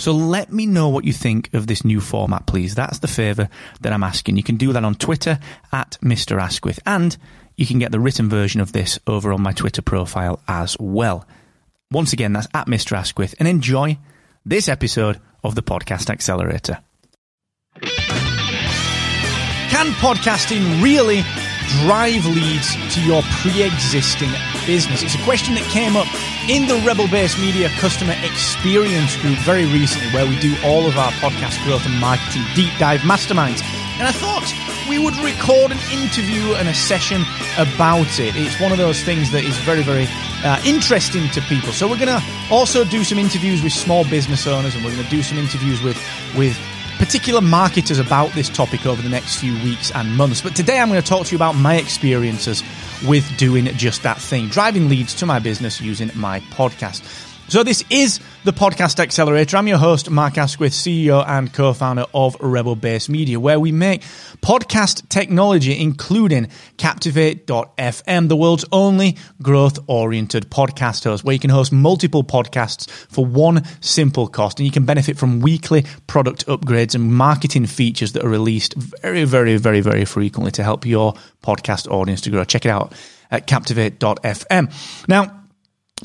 So let me know what you think of this new format, please. That's the favour that I'm asking. You can do that on Twitter at Mr. Asquith, and you can get the written version of this over on my Twitter profile as well. Once again, that's at Mr. Asquith, and enjoy this episode of the Podcast Accelerator. Can podcasting really drive leads to your pre-existing business? It's a question that came up in the Rebel Base Media customer experience group very recently, where we do all of our podcast growth and marketing deep dive masterminds. And I thought we would record an interview and a session about it. It's one of those things that is very, very interesting to people. So we're going to also do some interviews with small business owners, and we're going to do some interviews with particular marketers about this topic over the next few weeks and months. But today I'm going to talk to you about my experiences with doing just that thing, driving leads to my business using my podcast. So this is the Podcast Accelerator. I'm your host, Mark Asquith, CEO and co-founder of Rebel Base Media, where we make podcast technology, including Captivate.fm, the world's only growth-oriented podcast host, where you can host multiple podcasts for one simple cost, and you can benefit from weekly product upgrades and marketing features that are released very, very, very, very frequently to help your podcast audience to grow. Check it out at Captivate.fm. Now,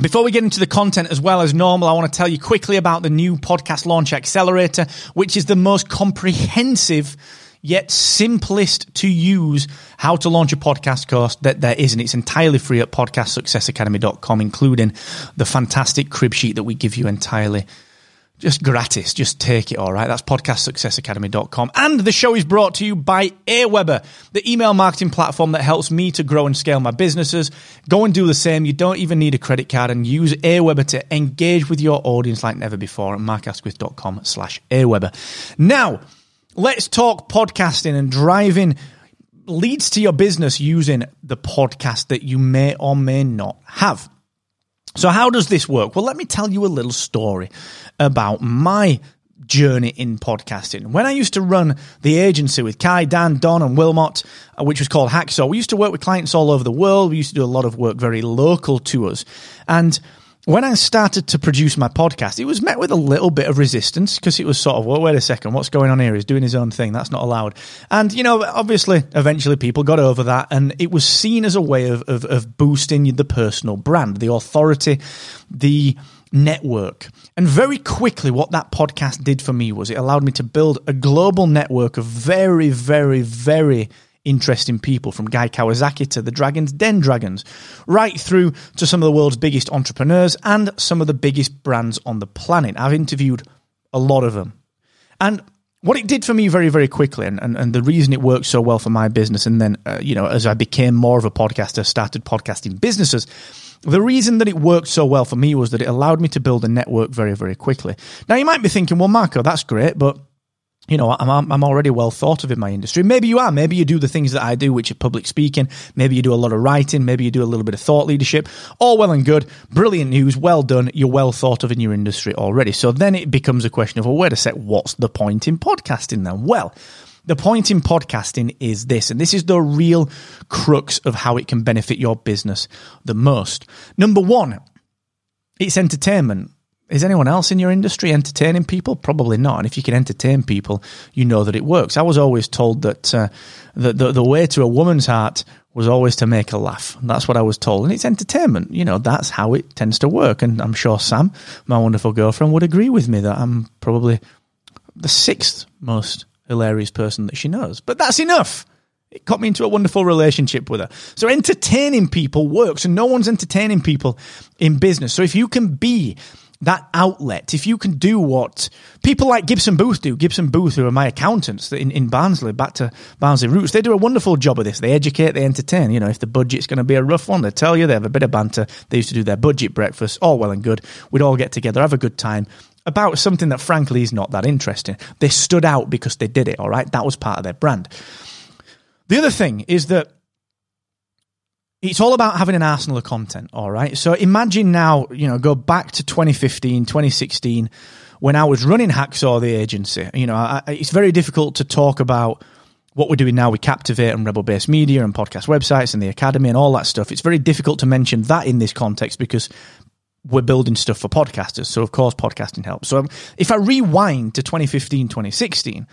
before we get into the content, as well as normal, I want to tell you quickly about the new Podcast Launch Accelerator, which is the most comprehensive yet simplest to use how to launch a podcast course that there is, and it's entirely free at PodcastSuccessAcademy.com, including the fantastic crib sheet that we give you entirely just gratis. Just take it, all right? That's PodcastSuccessAcademy.com. And the show is brought to you by Aweber, the email marketing platform that helps me to grow and scale my businesses. Go and do the same. You don't even need a credit card, and use Aweber to engage with your audience like never before at markasquith.com/Aweber. Now, let's talk podcasting and driving leads to your business using the podcast that you may or may not have. So how does this work? Well, let me tell you a little story about my journey in podcasting. When I used to run the agency with Kai, Dan, Don and Wilmot, which was called Hacksaw, we used to work with clients all over the world. We used to do a lot of work very local to us. And when I started to produce my podcast, it was met with a little bit of resistance, because it was sort of, well, wait a second, what's going on here? He's doing his own thing. That's not allowed. And, you know, obviously, eventually people got over that, and it was seen as a way of boosting the personal brand, the authority, the network. And very quickly, what that podcast did for me was it allowed me to build a global network of very, very, very interesting people, from Guy Kawasaki to the Dragons Den Dragons, right through to some of the world's biggest entrepreneurs and some of the biggest brands on the planet. I've interviewed a lot of them. And what it did for me very, very quickly, and the reason it worked so well for my business, and then, as I became more of a podcaster, started podcasting businesses, the reason that it worked so well for me was that it allowed me to build a network very, very quickly. Now, you might be thinking, well, Marco, that's great, but you know, I'm already well thought of in my industry. Maybe you are. Maybe you do the things that I do, which are public speaking. Maybe you do a lot of writing. Maybe you do a little bit of thought leadership. All well and good. Brilliant news. Well done. You're well thought of in your industry already. So then it becomes a question of, well, wait a sec, what's the point in podcasting then? Well, the point in podcasting is this, and this is the real crux of how it can benefit your business the most. Number one, it's entertainment. Is anyone else in your industry entertaining people? Probably not. And if you can entertain people, you know that it works. I was always told that the way to a woman's heart was always to make her laugh. That's what I was told. And it's entertainment. You know, that's how it tends to work. And I'm sure Sam, my wonderful girlfriend, would agree with me that I'm probably the 6th most hilarious person that she knows. But that's enough. It got me into a wonderful relationship with her. So entertaining people works, and no one's entertaining people in business. So if you can be that outlet, if you can do what people like Gibson Booth do, Gibson Booth, who are my accountants in Barnsley, back to Barnsley roots, they do a wonderful job of this. They educate, they entertain. You know, if the budget's going to be a rough one, they tell you, they have a bit of banter. They used to do their budget breakfast, all well and good. We'd all get together, have a good time about something that frankly is not that interesting. They stood out because they did it, all right? That was part of their brand. The other thing is that it's all about having an arsenal of content, all right? So imagine now, you know, go back to 2015, 2016, when I was running Hacksaw, the agency. You know, it's very difficult to talk about what we're doing now with Captivate and Rebel Base Media and podcast websites and the academy and all that stuff. It's very difficult to mention that in this context because we're building stuff for podcasters. So, of course, podcasting helps. So if I rewind to 2015, 2016,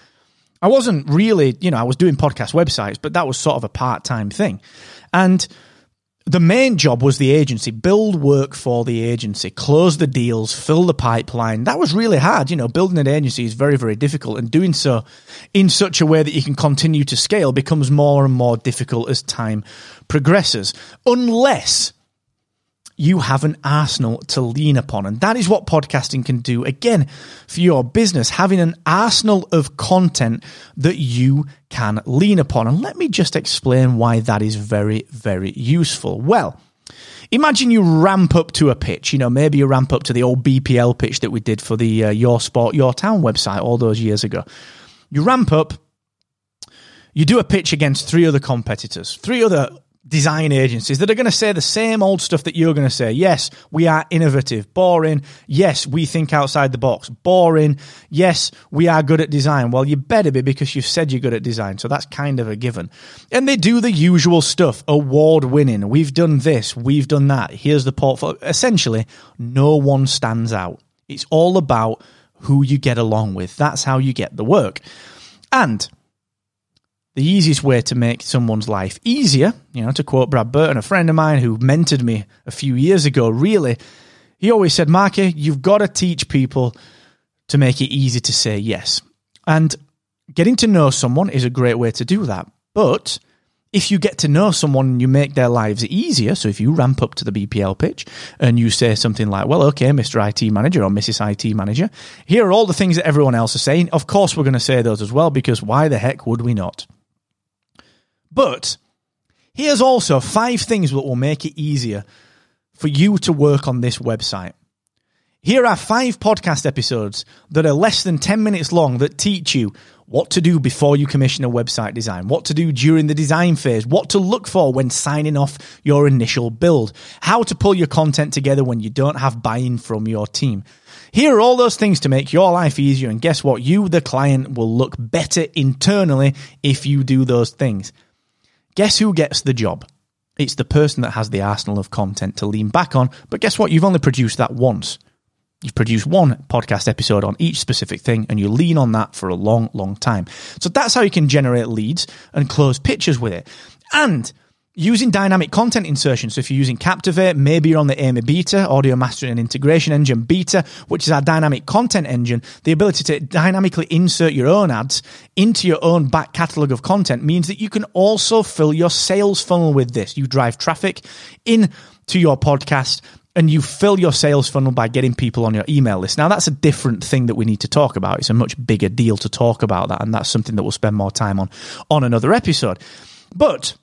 I wasn't really, you know, I was doing podcast websites, but that was sort of a part-time thing. And the main job was the agency, build work for the agency, close the deals, fill the pipeline. That was really hard. You know, building an agency is very, very difficult, and doing so in such a way that you can continue to scale becomes more and more difficult as time progresses, unless you have an arsenal to lean upon. And that is what podcasting can do, again, for your business, having an arsenal of content that you can lean upon. And let me just explain why that is very, very useful. Well, imagine you ramp up to a pitch. You know, maybe you ramp up to the old BPL pitch that we did for the Your Sport, Your Town website all those years ago. You ramp up, you do a pitch against three other competitors, three other design agencies that are going to say the same old stuff that you're going to say. Yes, we are innovative. Boring. Yes, we think outside the box. Boring. Yes, we are good at design. Well, you better be, because you've said you're good at design. So that's kind of a given. And they do the usual stuff. Award winning. We've done this. We've done that. Here's the portfolio. Essentially, no one stands out. It's all about who you get along with. That's how you get the work. And the easiest way to make someone's life easier, you know, to quote Brad Burton, a friend of mine who mentored me a few years ago, really, he always said, Marky, you've got to teach people to make it easy to say yes. And getting to know someone is a great way to do that. But if you get to know someone and you make their lives easier, so if you ramp up to the BPL pitch and you say something like, well, okay, Mr. IT Manager or Mrs. IT Manager, here are all the things that everyone else is saying. Of course, we're going to say those as well, because why the heck would we not? But here's also 5 things that will make it easier for you to work on this website. Here are 5 podcast episodes that are less than 10 minutes long that teach you what to do before you commission a website design, what to do during the design phase, what to look for when signing off your initial build, how to pull your content together when you don't have buy-in from your team. Here are all those things to make your life easier, and guess what? You, the client, will look better internally if you do those things. Guess who gets the job? It's the person that has the arsenal of content to lean back on. But guess what? You've only produced that once. You've produced one podcast episode on each specific thing, and you lean on that for a long, long time. So that's how you can generate leads and close pitches with it. And using dynamic content insertion. So if you're using Captivate, maybe you're on the AMI beta, Audio Mastering and Integration Engine beta, which is our dynamic content engine. The ability to dynamically insert your own ads into your own back catalog of content means that you can also fill your sales funnel with this. You drive traffic into your podcast, and you fill your sales funnel by getting people on your email list. Now, that's a different thing that we need to talk about. It's a much bigger deal to talk about that, and that's something that we'll spend more time on another episode. But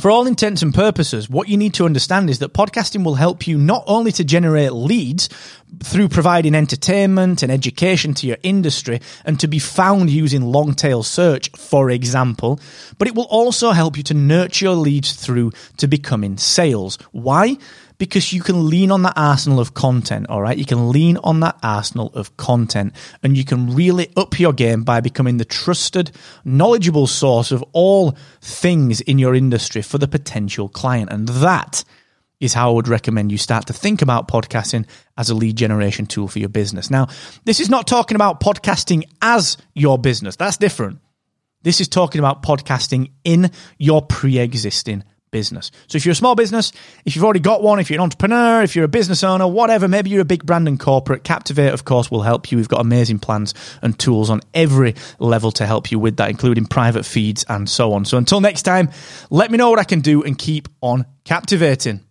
for all intents and purposes, what you need to understand is that podcasting will help you not only to generate leads through providing entertainment and education to your industry and to be found using long tail search, for example, but it will also help you to nurture your leads through to becoming sales. Why? Because you can lean on that arsenal of content, all right? You can lean on that arsenal of content, and you can really up your game by becoming the trusted, knowledgeable source of all things in your industry for the potential client. And that is how I would recommend you start to think about podcasting as a lead generation tool for your business. Now, this is not talking about podcasting as your business. That's different. This is talking about podcasting in your pre-existing business. So if you're a small business, if you've already got one, if you're an entrepreneur, if you're a business owner, whatever, maybe you're a big brand and corporate, Captivate, of course, will help you. We've got amazing plans and tools on every level to help you with that, including private feeds and so on. So until next time, let me know what I can do and keep on captivating.